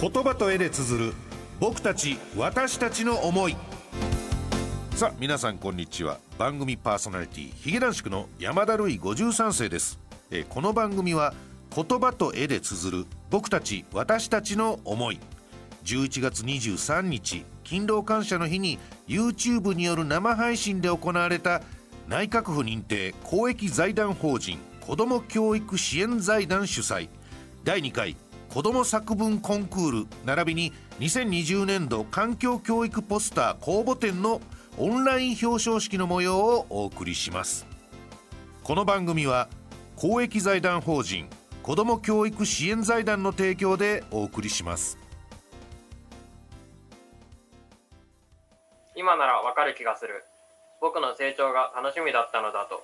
言葉と絵で綴る僕たち私たちの思い。さあ皆さんこんにちは。番組パーソナリティヒゲ男爵の山田るい53世です。この番組は言葉と絵で綴る僕たち私たちの思い、11月23日勤労感謝の日に YouTube による生配信で行われた内閣府認定公益財団法人子ども教育支援財団主催第2回子ども作文コンクール並びに2020年度環境教育ポスター公募展のオンライン表彰式の模様をお送りします。この番組は公益財団法人子ども教育支援財団の提供でお送りします。今ならわかる気がする。僕の成長が楽しみだったのだと。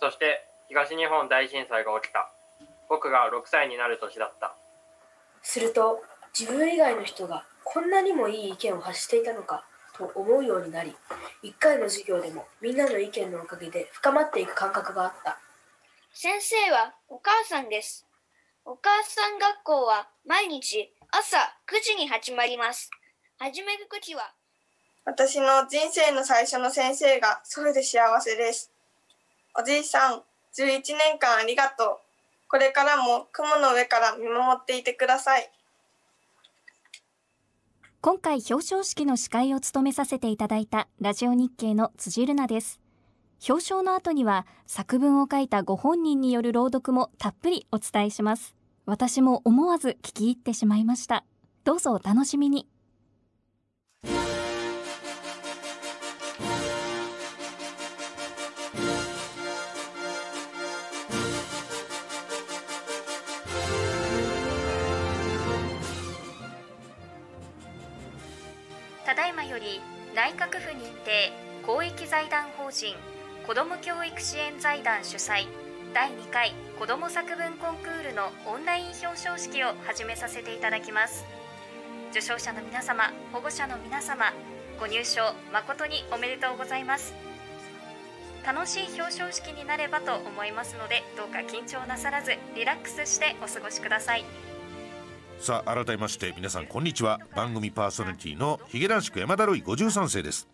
そして東日本大震災が起きた。僕が6歳になる年だった。すると自分以外の人がこんなにもいい意見を発していたのかと思うようになり、1回の授業でもみんなの意見のおかげで深まっていく感覚があった。先生はお母さんです。お母さん学校は毎日朝9時に始まります。始める時は私の人生の最初の先生がそれで幸せです。おじいさん、11年間ありがとう。これからも雲の上から見守っていてください。今回表彰式の司会を務めさせていただいたラジオ日経の辻るなです。表彰の後には作文を書いたご本人による朗読もたっぷりお伝えします。私も思わず聞き入ってしまいました。どうぞお楽しみに。ただいまより内閣府認定公益財団法人子ども教育支援財団主催第2回子ども作文コンクールのオンライン表彰式を始めさせていただきます。受賞者の皆様、保護者の皆様、ご入賞誠におめでとうございます。楽しい表彰式になればと思いますので、どうか緊張なさらずリラックスしてお過ごしください。さあ改めまして皆さんこんにちは。番組パーソナリティのヒゲ男爵山田るい53世です。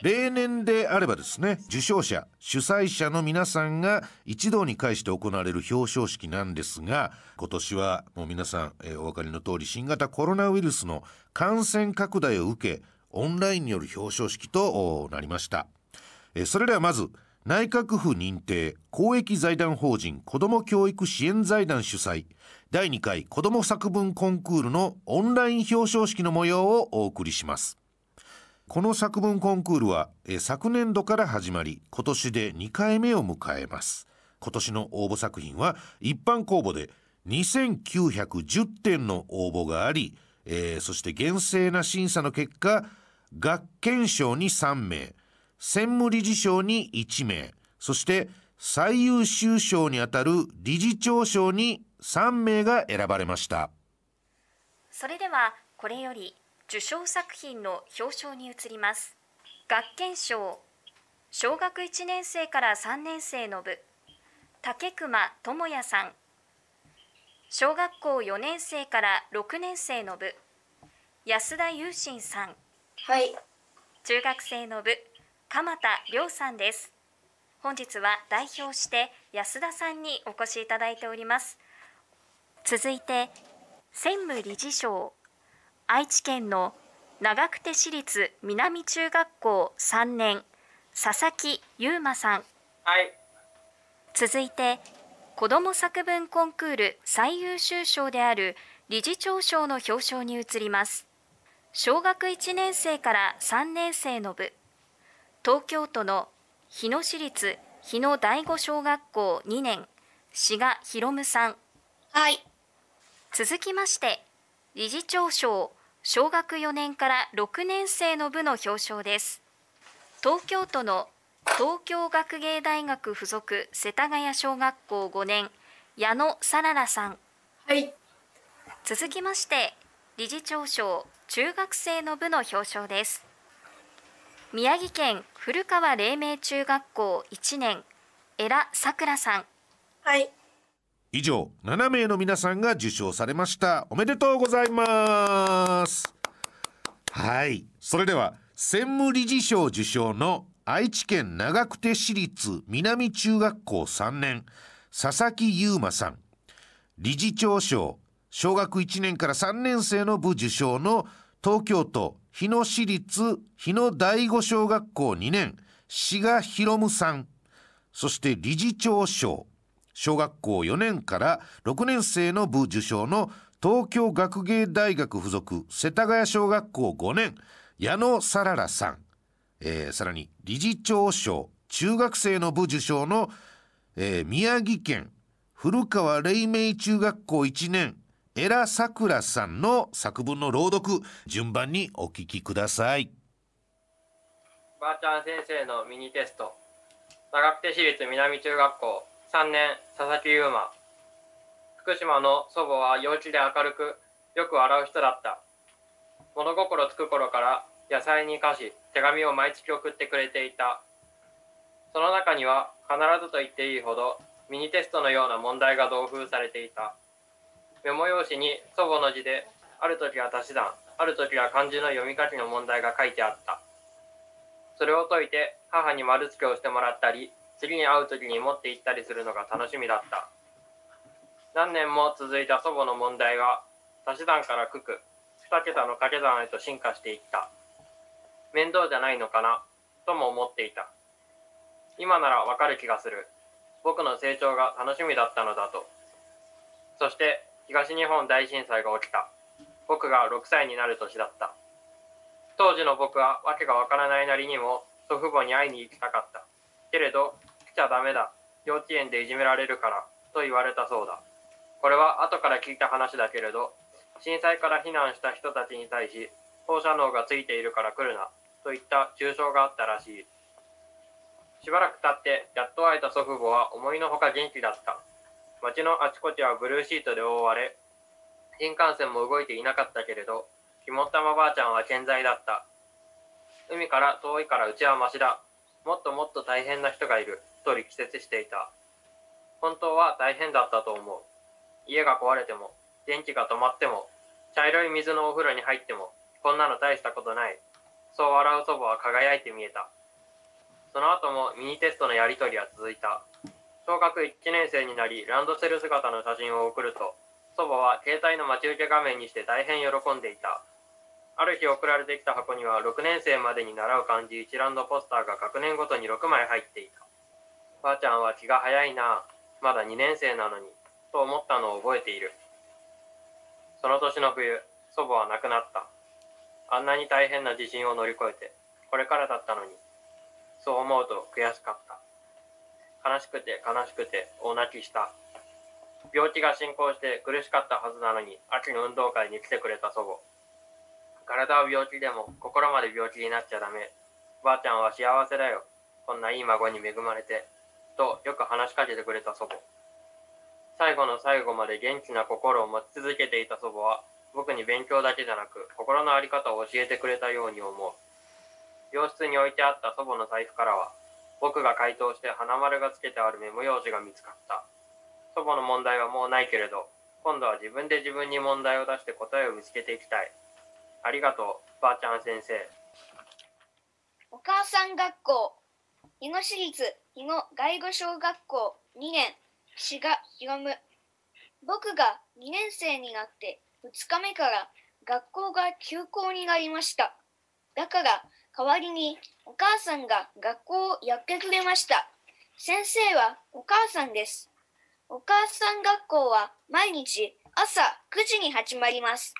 例年であればですね、受賞者主催者の皆さんが一堂に会して行われる表彰式なんですが、今年はもう皆さん、お分かりの通り新型コロナウイルスの感染拡大を受け、オンラインによる表彰式となりました。それではまず内閣府認定公益財団法人子ども教育支援財団主催第2回子ども作文コンクールのオンライン表彰式の模様をお送りします。この作文コンクールは昨年度から始まり、今年で2回目を迎えます。今年の応募作品は一般公募で2910点の応募があり、そして厳正な審査の結果、学研賞に3名専務理事賞に1名、そして最優秀賞にあたる理事長賞に3名が選ばれました。それではこれより受賞作品の表彰に移ります。学研賞、小学1年生から3年生の部、竹熊智也さん。小学校4年生から6年生の部、安田雄心さん。はい。中学生の部、鎌田亮さんです。本日は代表して安田さんにお越しいただいております。続いて専務理事賞、愛知県の長久手市立南中学校3年佐々木優馬さん、はい、続いて子ども作文コンクール最優秀賞である理事長賞の表彰に移ります。小学1年生から3年生の部、東京都の日野市立日野第五小学校2年志賀博夢さん、はい、続きまして理事長賞、小学4年から6年生の部の表彰です。東京都の東京学芸大学附属世田谷小学校5年矢野さららさん、はい、続きまして理事長賞、中学生の部の表彰です。宮城県古川黎明中学校1年江良さくらさん、はい、以上7名の皆さんが受賞されました。おめでとうございます。はい、それでは専務理事賞受賞の愛知県長久手市立南中学校3年佐々木優馬さん、理事長賞小学1年から3年生の部受賞の東京都日野市立日野第五小学校2年志賀博夢さん、そして理事長賞小学校4年から6年生の部受賞の東京学芸大学附属世田谷小学校5年矢野さららさん、さらに理事長賞中学生の部受賞の、宮城県古川黎明中学校1年エラさくらさんの作文の朗読、順番にお聞きください。ばあちゃん先生のミニテスト、長久手市立南中学校3年佐々木優馬。福島の祖母は陽気で明るくよく笑う人だった。物心つく頃から野菜に生かし手紙を毎月送ってくれていた。その中には必ずと言っていいほどミニテストのような問題が同封されていた。メモ用紙に祖母の字である時は足し算、ある時は漢字の読み書きの問題が書いてあった。それを解いて母に丸付けをしてもらったり、次に会う時に持って行ったりするのが楽しみだった。何年も続いた祖母の問題が足し算から九九、二桁の掛け算へと進化していった。面倒じゃないのかなとも思っていた。今ならわかる気がする。僕の成長が楽しみだったのだと。そして東日本大震災が起きた。僕が6歳になる年だった。当時の僕はわけがわからないなりにも祖父母に会いに行きたかった。けれど来ちゃダメだ、幼稚園でいじめられるからと言われたそうだ。これは後から聞いた話だけれど、震災から避難した人たちに対し放射能がついているから来るなといった中傷があったらしい。しばらく経ってやっと会えた祖父母は思いのほか元気だった。街のあちこちはブルーシートで覆われ、新幹線も動いていなかったけれど、肝っ玉ばあちゃんは健在だった。海から遠いからうちはマシだ、もっともっと大変な人がいると力説していた。本当は大変だったと思う。家が壊れても、電気が止まっても、茶色い水のお風呂に入っても、こんなの大したことない。そう笑う祖母は輝いて見えた。その後もミニテストのやり取りは続いた。小学1年生になり、ランドセル姿の写真を送ると、祖母は携帯の待ち受け画面にして大変喜んでいた。ある日送られてきた箱には6年生までに習う漢字一覧のポスターが学年ごとに6枚入っていた。ばあちゃんは気が早いな、まだ2年生なのに、と思ったのを覚えている。その年の冬、祖母は亡くなった。あんなに大変な地震を乗り越えて、これからだったのに。そう思うと悔しかった。悲しくて悲しくて大泣きした。病気が進行して苦しかったはずなのに、秋の運動会に来てくれた祖母。体は病気でも心まで病気になっちゃダメ。ばあちゃんは幸せだよ。こんないい孫に恵まれて。とよく話しかけてくれた祖母。最後の最後まで元気な心を持ち続けていた祖母は、僕に勉強だけじゃなく心の在り方を教えてくれたように思う。洋室に置いてあった祖母の財布からは、僕が解答して花丸がつけてあるメモ用紙が見つかった。祖母の問題はもうないけれど、今度は自分で自分に問題を出して答えを見つけていきたい。ありがとう、ばあちゃん先生。お母さん学校、日野市立日野第五小学校2年、志賀博夢。僕が2年生になって2日目から学校が休校になりました。だから代わりにお母さんが学校をやってくれました。先生はお母さんです。お母さん学校は毎日朝9時に始まります。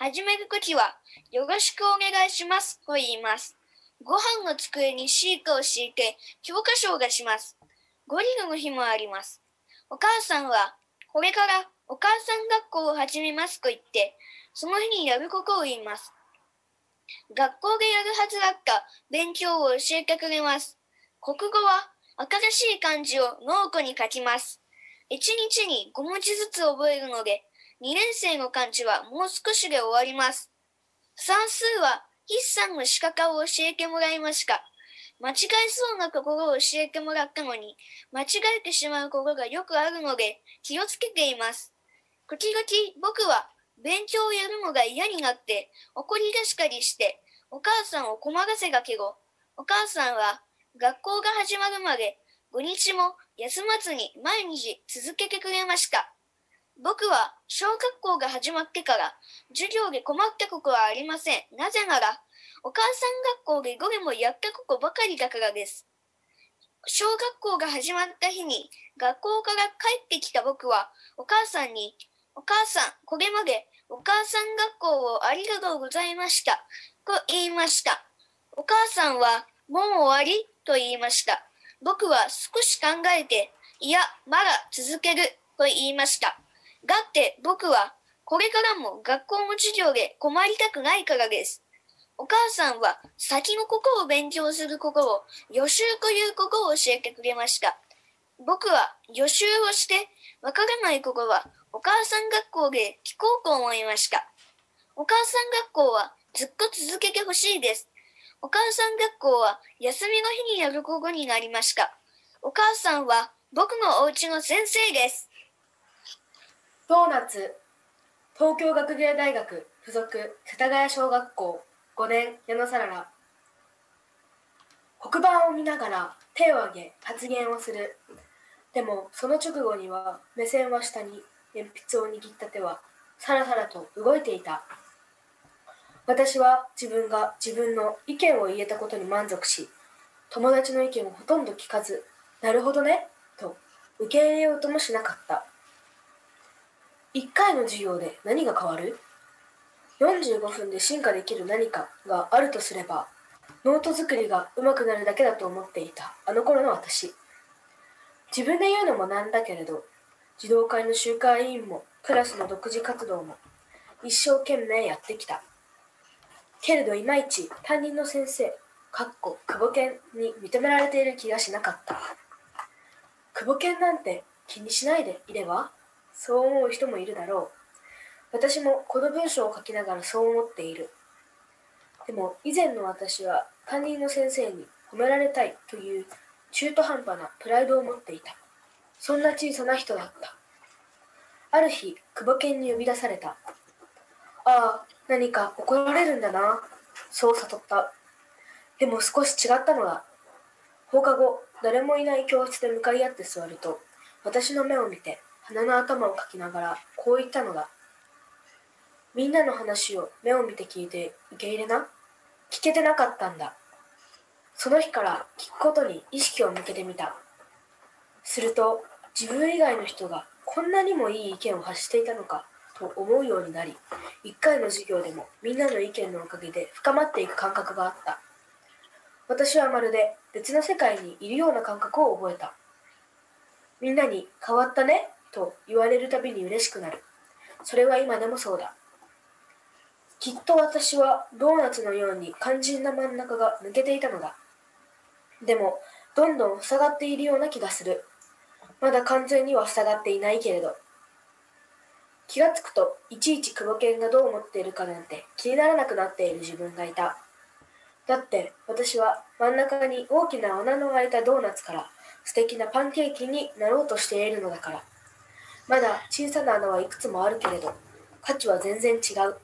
始めるときは、よろしくお願いしますと言います。ご飯の机にシートを敷いて教科書を出します。ゴリルの日もあります。お母さんは、これからお母さん学校を始めますと言って、その日にやることを言います。学校でやるはずだった勉強を教えてくれます。国語は新しい漢字をノートに書きます。1日に5文字ずつ覚えるので、2年生の漢字はもう少しで終わります。算数は筆算の仕方を教えてもらいました。間違えそうなところを教えてもらったのに、間違えてしまうことがよくあるので気をつけています。時々僕は勉強をやるのが嫌になって怒り出したりしてお母さんを困らせたけど、お母さんは学校が始まるまで5日も休まずに毎日続けてくれました。僕は小学校が始まってから授業で困ったことはありません。なぜなら、お母さん学校でどれもやったことばかりだからです。小学校が始まった日に学校から帰ってきた僕はお母さんに、お母さん、これまでお母さん学校をありがとうございました、と言いました。お母さんは、もう終わりと言いました。僕は少し考えて、いや、まだ続けると言いました。だって僕はこれからも学校の授業で困りたくないからです。お母さんは先のここを勉強するここを予習というここを教えてくれました。僕は予習をしてわからないここはお母さん学校で聞こうと思いました。お母さん学校はずっと続けてほしいです。お母さん学校は休みの日にやるここになりました。お母さんは僕のお家の先生です。ドーナツ、東京学芸大学附属世田谷小学校5年矢野さらら。黒板を見ながら手を挙げ発言をする。でもその直後には目線は下に、鉛筆を握った手はさらさらと動いていた。私は自分が自分の意見を言えたことに満足し、友達の意見をほとんど聞かず、なるほどね、と受け入れようともしなかった。1回の授業で何が変わる？ 45 分で進化できる何かがあるとすれば、ノート作りが上手くなるだけだと思っていたあの頃の私。自分で言うのもなんだけれど、児童会の集会委員もクラスの独自活動も一生懸命やってきた。けれどいまいち担任の先生久保健に認められている気がしなかった。久保健なんて気にしないでいれば、そう思う人もいるだろう。私もこの文章を書きながらそう思っている。でも以前の私は担任の先生に褒められたいという中途半端なプライドを持っていた。そんな小さな人だった。ある日、久保健に呼び出された。ああ、何か怒られるんだな。そう悟った。でも少し違ったのだ。放課後、誰もいない教室で向かい合って座ると、私の目を見て、鼻の頭をかきながらこう言ったのだ。みんなの話を目を見て聞いて受け入れな。聞けてなかったんだ。その日から聞くことに意識を向けてみた。すると自分以外の人がこんなにもいい意見を発していたのかと思うようになり、1回の授業でもみんなの意見のおかげで深まっていく感覚があった。私はまるで別の世界にいるような感覚を覚えた。みんなに変わったね。と言われるたびに嬉しくなる。それは今でもそうだ。きっと私はドーナツのように肝心な真ん中が抜けていたのだ。でもどんどん塞がっているような気がする。まだ完全には塞がっていないけれど。気がつくといちいち久保健がどう思っているかなんて気にならなくなっている自分がいた。だって私は真ん中に大きな穴の開いたドーナツから素敵なパンケーキになろうとしているのだから。まだ小さな穴はいくつもあるけれど、価値は全然違う。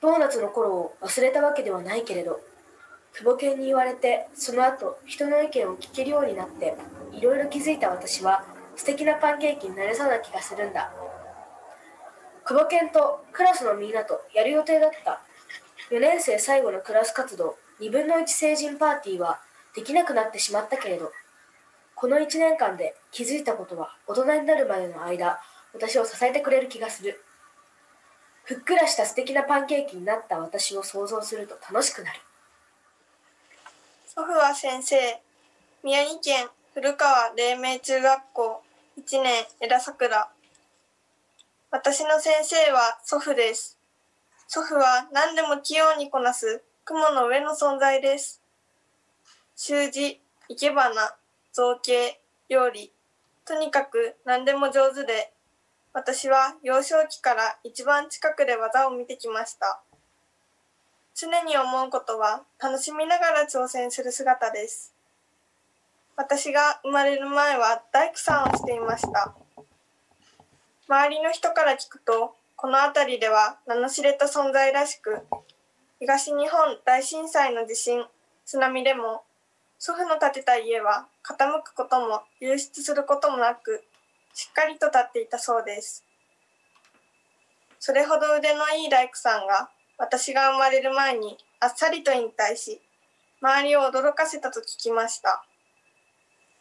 ドーナツの頃を忘れたわけではないけれど、久保健に言われて、その後人の意見を聞けるようになって、いろいろ気づいた私は、素敵なパンケーキになれそうな気がするんだ。久保健とクラスのみんなとやる予定だった。4年生最後のクラス活動、1/2成人パーティーはできなくなってしまったけれど、この1年間で気づいたことは、大人になるまでの間、私を支えてくれる気がする。ふっくらした素敵なパンケーキになった私を想像すると楽しくなる。祖父は先生、宮城県古川黎明中学校1年枝桜。私の先生は祖父です。祖父は何でも器用にこなす雲の上の存在です。習字、生け花、造形、料理、とにかく何でも上手で、私は幼少期から一番近くで技を見てきました。常に思うことは楽しみながら挑戦する姿です。私が生まれる前は大工さんをしていました。周りの人から聞くと、この辺りでは名の知れた存在らしく、東日本大震災の地震、津波でも、祖父の建てた家は傾くことも流出することもなく、しっかりと立っていたそうです。それほど腕のいい大工さんが、私が生まれる前にあっさりと引退し、周りを驚かせたと聞きました。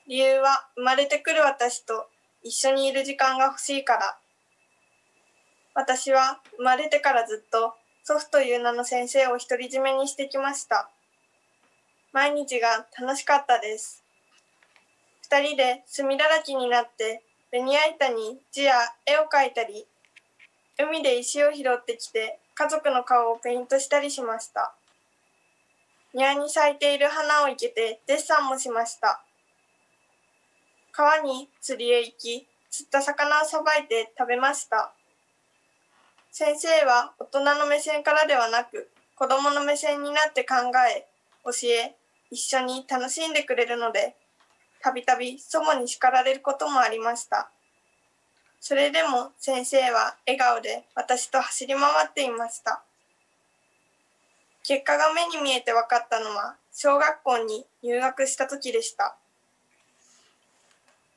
理由は生まれてくる私と一緒にいる時間が欲しいから。私は生まれてからずっと祖父という名の先生を独り占めにしてきました。毎日が楽しかったです。二人で墨だらけになってベニヤ板に字や絵を描いたり、海で石を拾ってきて家族の顔をペイントしたりしました。庭に咲いている花を生けてデッサンもしました。川に釣りへ行き、釣った魚をさばいて食べました。先生は大人の目線からではなく、子供の目線になって考え、教え、一緒に楽しんでくれるので、たびたび祖母に叱られることもありました。それでも先生は笑顔で私と走り回っていました。結果が目に見えて分かったのは小学校に入学した時でした。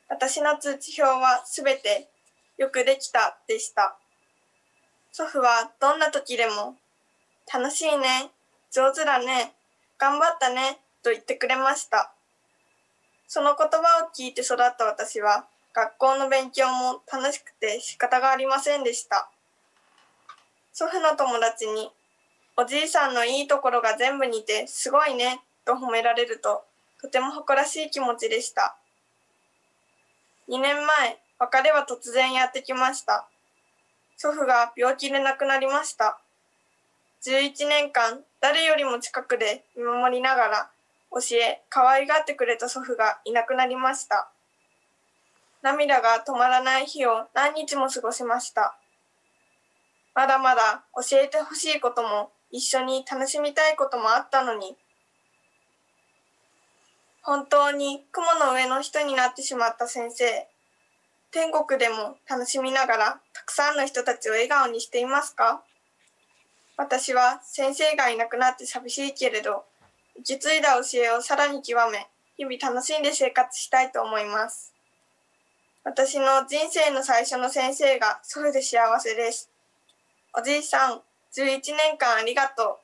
私の通知表はすべてよくできたでした。祖父はどんな時でも楽しいね、上手だね、頑張ったねと言ってくれました。その言葉を聞いて育った私は、学校の勉強も楽しくて仕方がありませんでした。祖父の友達に、おじいさんのいいところが全部似てすごいねと褒められると、とても誇らしい気持ちでした。2年前、別れは突然やってきました。祖父が病気で亡くなりました。11年間、誰よりも近くで見守りながら、教え、可愛がってくれた祖父がいなくなりました。涙が止まらない日を何日も過ごしました。まだまだ教えてほしいことも一緒に楽しみたいこともあったのに、本当に雲の上の人になってしまった先生、天国でも楽しみながらたくさんの人たちを笑顔にしていますか？私は先生がいなくなって寂しいけれど、受け継いだ教えをさらに極め、日々楽しんで生活したいと思います。私の人生の最初の先生が祖父で幸せです。おじいさん、11年間ありがとう。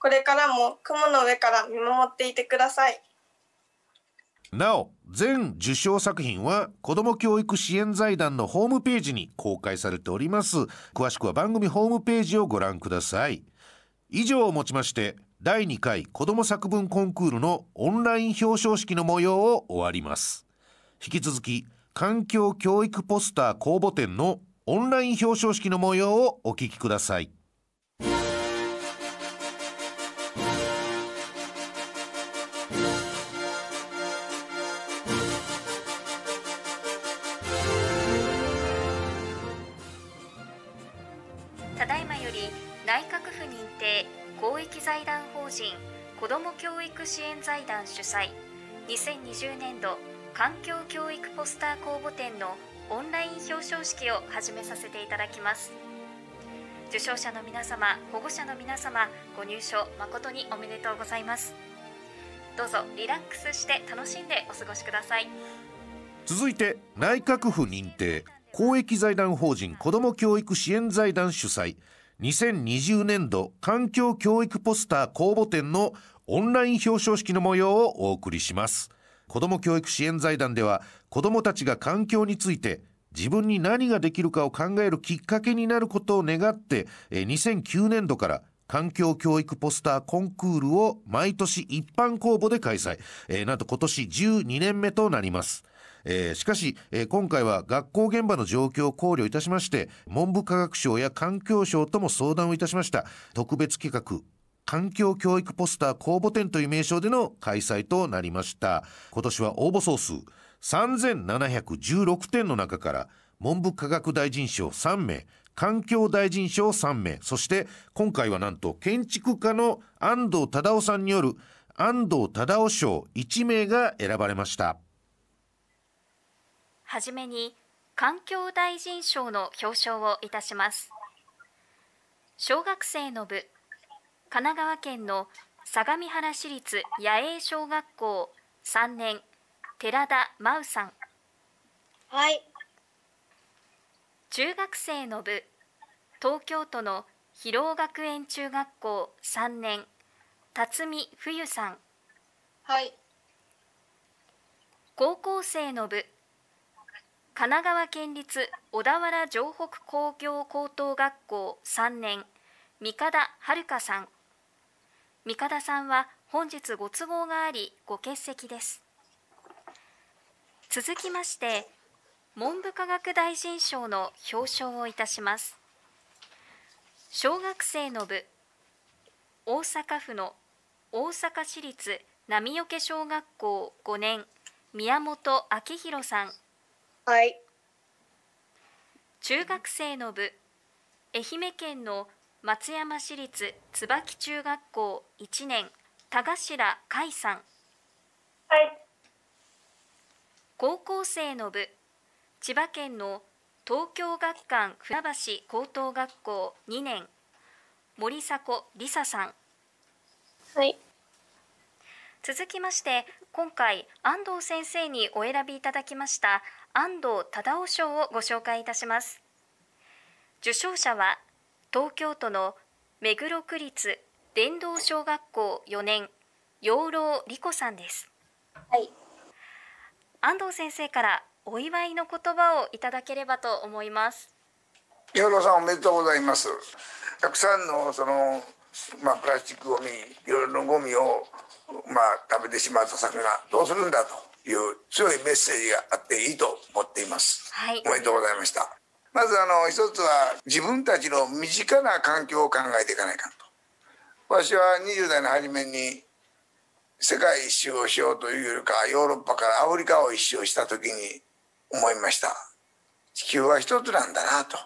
これからも雲の上から見守っていてください。なお、全受賞作品は子ども教育支援財団のホームページに公開されております。詳しくは番組ホームページをご覧ください。以上をもちまして、第2回子ども作文コンクールのオンライン表彰式の模様を終わります。引き続き、環境教育ポスター公募展のオンライン表彰式の模様をお聞きください。ただいまより内閣府認定公益財団法人子ども教育支援財団主催2020年度環境教育ポスター公募展のオンライン表彰式を始めさせていただきます。受賞者の皆様、保護者の皆様、ご入賞誠におめでとうございます。どうぞリラックスして楽しんでお過ごしください。続いて、内閣府認定公益財団法人子ども教育支援財団主催2020年度環境教育ポスター公募展のオンライン表彰式の模様をお送りします。子ども教育支援財団では、子どもたちが環境について自分に何ができるかを考えるきっかけになることを願って2009年度から環境教育ポスターコンクールを毎年一般公募で開催、なんと今年12年目となります。しかし、今回は学校現場の状況を考慮いたしまして、文部科学省や環境省とも相談をいたしました特別企画環境教育ポスター公募展という名称での開催となりました。今年は応募総数3716点の中から文部科学大臣賞3名、環境大臣賞3名、そして今回はなんと建築家の安藤忠雄さんによる安藤忠雄賞1名が選ばれました。はじめに環境大臣賞の表彰をいたします。小学生の部、神奈川県の相模原市立野営小学校3年寺田真宇さん。はい。中学生の部、東京都の広尾学園中学校3年辰巳冬さん。はい。高校生の部、神奈川県立小田原城北工業高等学校3年三方遥さん。三方さんは本日ご都合がありご欠席です。続きまして文部科学大臣賞の表彰をいたします。小学生の部、大阪府の大阪市立浪よけ小学校5年宮本明弘さん。はい。中学生の部、愛媛県の松山市立椿中学校1年田頭海さん。はい。高校生の部、千葉県の東京学館船橋高等学校2年森迫理沙さん。はい。続きまして今回安藤先生にお選びいただきました安藤忠雄賞をご紹介いたします。受賞者は東京都の目黒区立伝道小学校4年養老理子さんです。はい。安藤先生からお祝いの言葉をいただければと思います。養老さんおめでとうございます。たくさんのプラスチックゴミ、いろいろなゴミを、食べてしまった魚がどうするんだという強いメッセージがあっていいと思っています。はい、おめでとうございました。まず一つは自分たちの身近な環境を考えていかないかと。私は20代の初めに世界一周をしようというよりかヨーロッパからアフリカを一周した時に思いました。地球は一つなんだなと。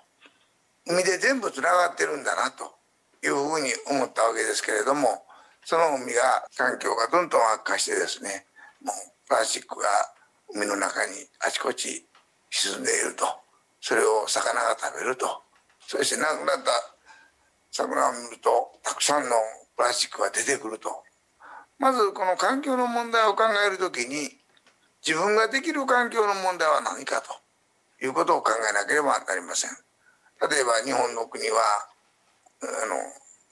海で全部つながってるんだなというふうに思ったわけですけれども、その海が環境がどんどん悪化してですね、もうプラスチックが海の中にあちこち沈んでいると、それを魚が食べると、そして亡くなった魚を見るとたくさんのプラスチックが出てくると。まずこの環境の問題を考えるときに、自分ができる環境の問題は何かということを考えなければなりません。例えば日本の国は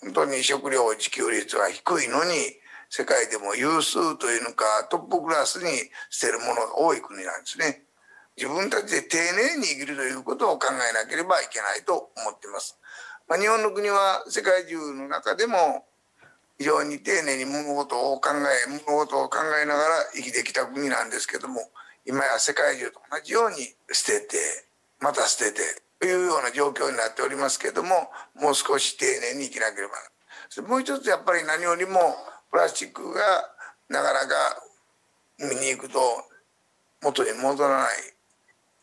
本当に食料自給率は低いのに、世界でも有数というのかトップクラスに捨てるものが多い国なんですね。自分たちで丁寧に生きるということを考えなければいけないと思っています。日本の国は世界中の中でも非常に丁寧に物事を考えながら生きてきた国なんですけども、今や世界中と同じように捨ててまた捨ててというような状況になっておりますけれども、もう少し丁寧に生きなければならない。もう一つやっぱり何よりもプラスチックがなかなか海に行くと元に戻らない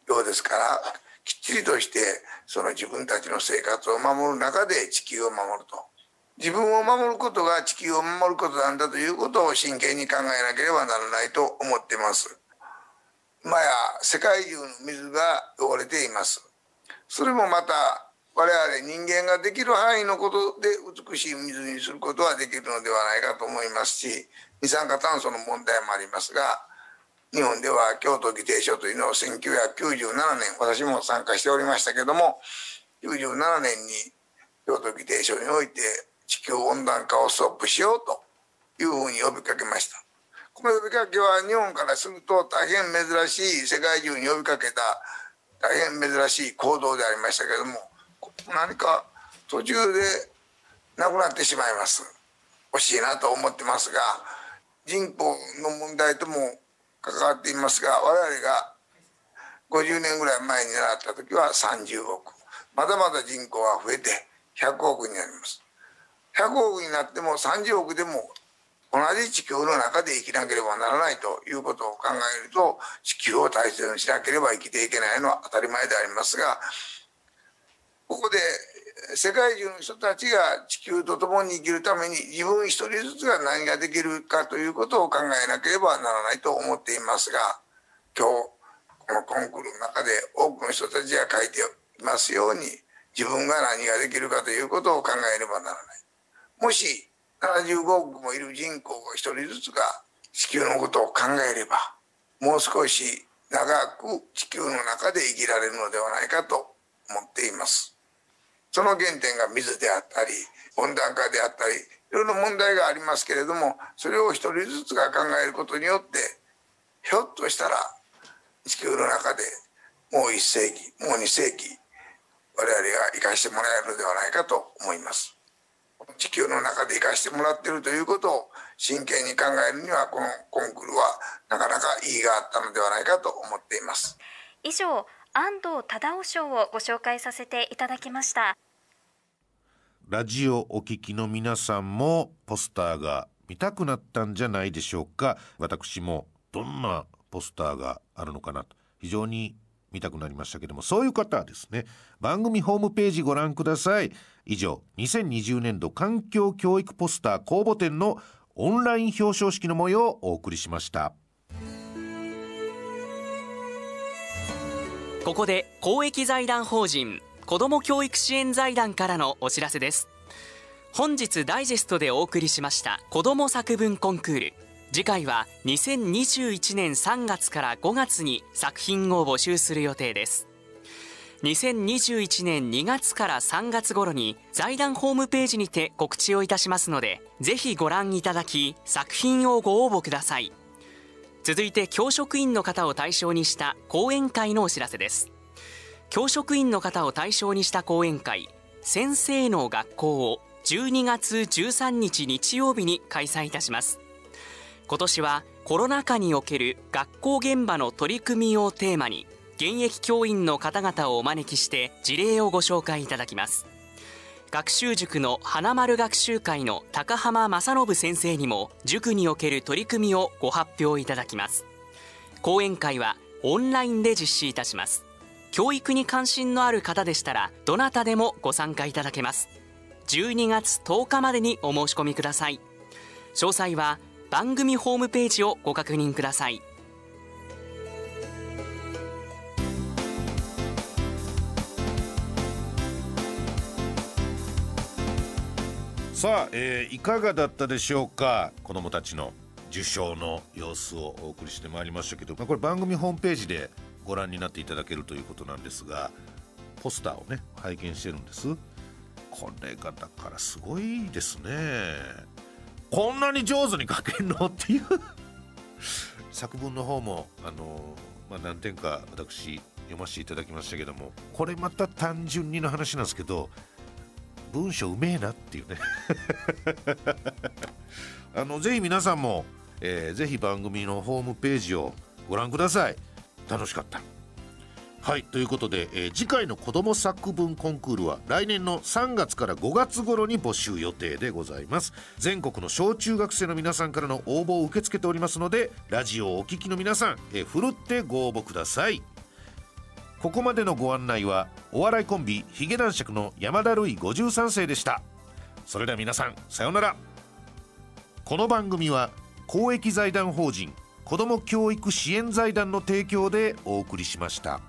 ようですから、きっちりとして自分たちの生活を守る中で地球を守ると、自分を守ることが地球を守ることなんだということを真剣に考えなければならないと思っています。今や世界中の水が汚れています。それもまた我々人間ができる範囲のことで美しい水にすることはできるのではないかと思いますし、二酸化炭素の問題もありますが、日本では京都議定書というのを1997年、私も参加しておりましたけども、97年に京都議定書において地球温暖化をストップしようというふうに呼びかけました。この呼びかけは日本からすると大変珍しい、世界中に呼びかけた大変珍しい行動でありましたけれども、何か途中でなくなってしまいます。惜しいなと思ってますが、人口の問題とも関わっていますが、我々が50年ぐらい前に習った時は30億、まだまだ人口は増えて100億になります。100億になっても30億でも同じ地球の中で生きなければならないということを考えると、地球を大切にしなければ生きていけないのは当たり前でありますが、ここで世界中の人たちが地球と共に生きるために自分一人ずつが何ができるかということを考えなければならないと思っていますが、今日このコンクールの中で多くの人たちが書いていますように、自分が何ができるかということを考えねばならない。もし75億もいる人口が一人ずつが地球のことを考えれば、もう少し長く地球の中で生きられるのではないかと思っています。その原点が水であったり、温暖化であったり、いろいろ問題がありますけれども、それを一人ずつが考えることによって、ひょっとしたら地球の中でもう1世紀、もう2世紀、我々が生かしてもらえるのではないかと思います。地球の中で生かしてもらっているということを真剣に考えるには、このコンクールはなかなか意義があったのではないかと思っています。以上、安藤忠雄賞をご紹介させていただきました。ラジオお聞きの皆さんもポスターが見たくなったんじゃないでしょうか。私もどんなポスターがあるのかなと非常に見たくなりましたけども、そういう方はですね、番組ホームページご覧ください。以上、2020年度環境教育ポスター公募展のオンライン表彰式の模様をお送りしました。ここで公益財団法人子ども教育支援財団からのお知らせです。本日ダイジェストでお送りしました子ども作文コンクール、次回は2021年3月から5月に作品を募集する予定です。2021年2月から3月頃に財団ホームページにて告知をいたしますので、ぜひご覧いただき作品をご応募ください。続いて教職員の方を対象にした講演会のお知らせです。教職員の方を対象にした講演会、先生の学校を12月13日日曜日に開催いたします。今年はコロナ禍における学校現場の取り組みをテーマに、現役教員の方々をお招きして事例をご紹介いただきます。学習塾の花丸学習会の高浜正信先生にも塾における取り組みをご発表いただきます。講演会はオンラインで実施いたします。教育に関心のある方でしたらどなたでもご参加いただけます。12月10日までにお申し込みください。詳細は番組ホームページをご確認ください。さあ、いかがだったでしょうか。子どもたちの受賞の様子をお送りしてまいりましたけど、これ番組ホームページでご覧になっていただけるということなんですが、ポスターをね拝見してるんです。これがだからすごいですね。こんなに上手に書けんのっていう作文の方も何点か私読ませていただきましたけども、これまた単純にの話なんですけど、文章うめえなっていうねぜひ皆さんも、ぜひ番組のホームページをご覧ください。楽しかった。はい、ということで、次回の子ども作文コンクールは来年の3月から5月頃に募集予定でございます。全国の小中学生の皆さんからの応募を受け付けておりますので、ラジオをお聞きの皆さん、ふるってご応募ください。ここまでのご案内はお笑いコンビヒゲ男爵の山田るい53世でした。それでは皆さん、さようなら。この番組は公益財団法人子ども教育支援財団の提供でお送りしました。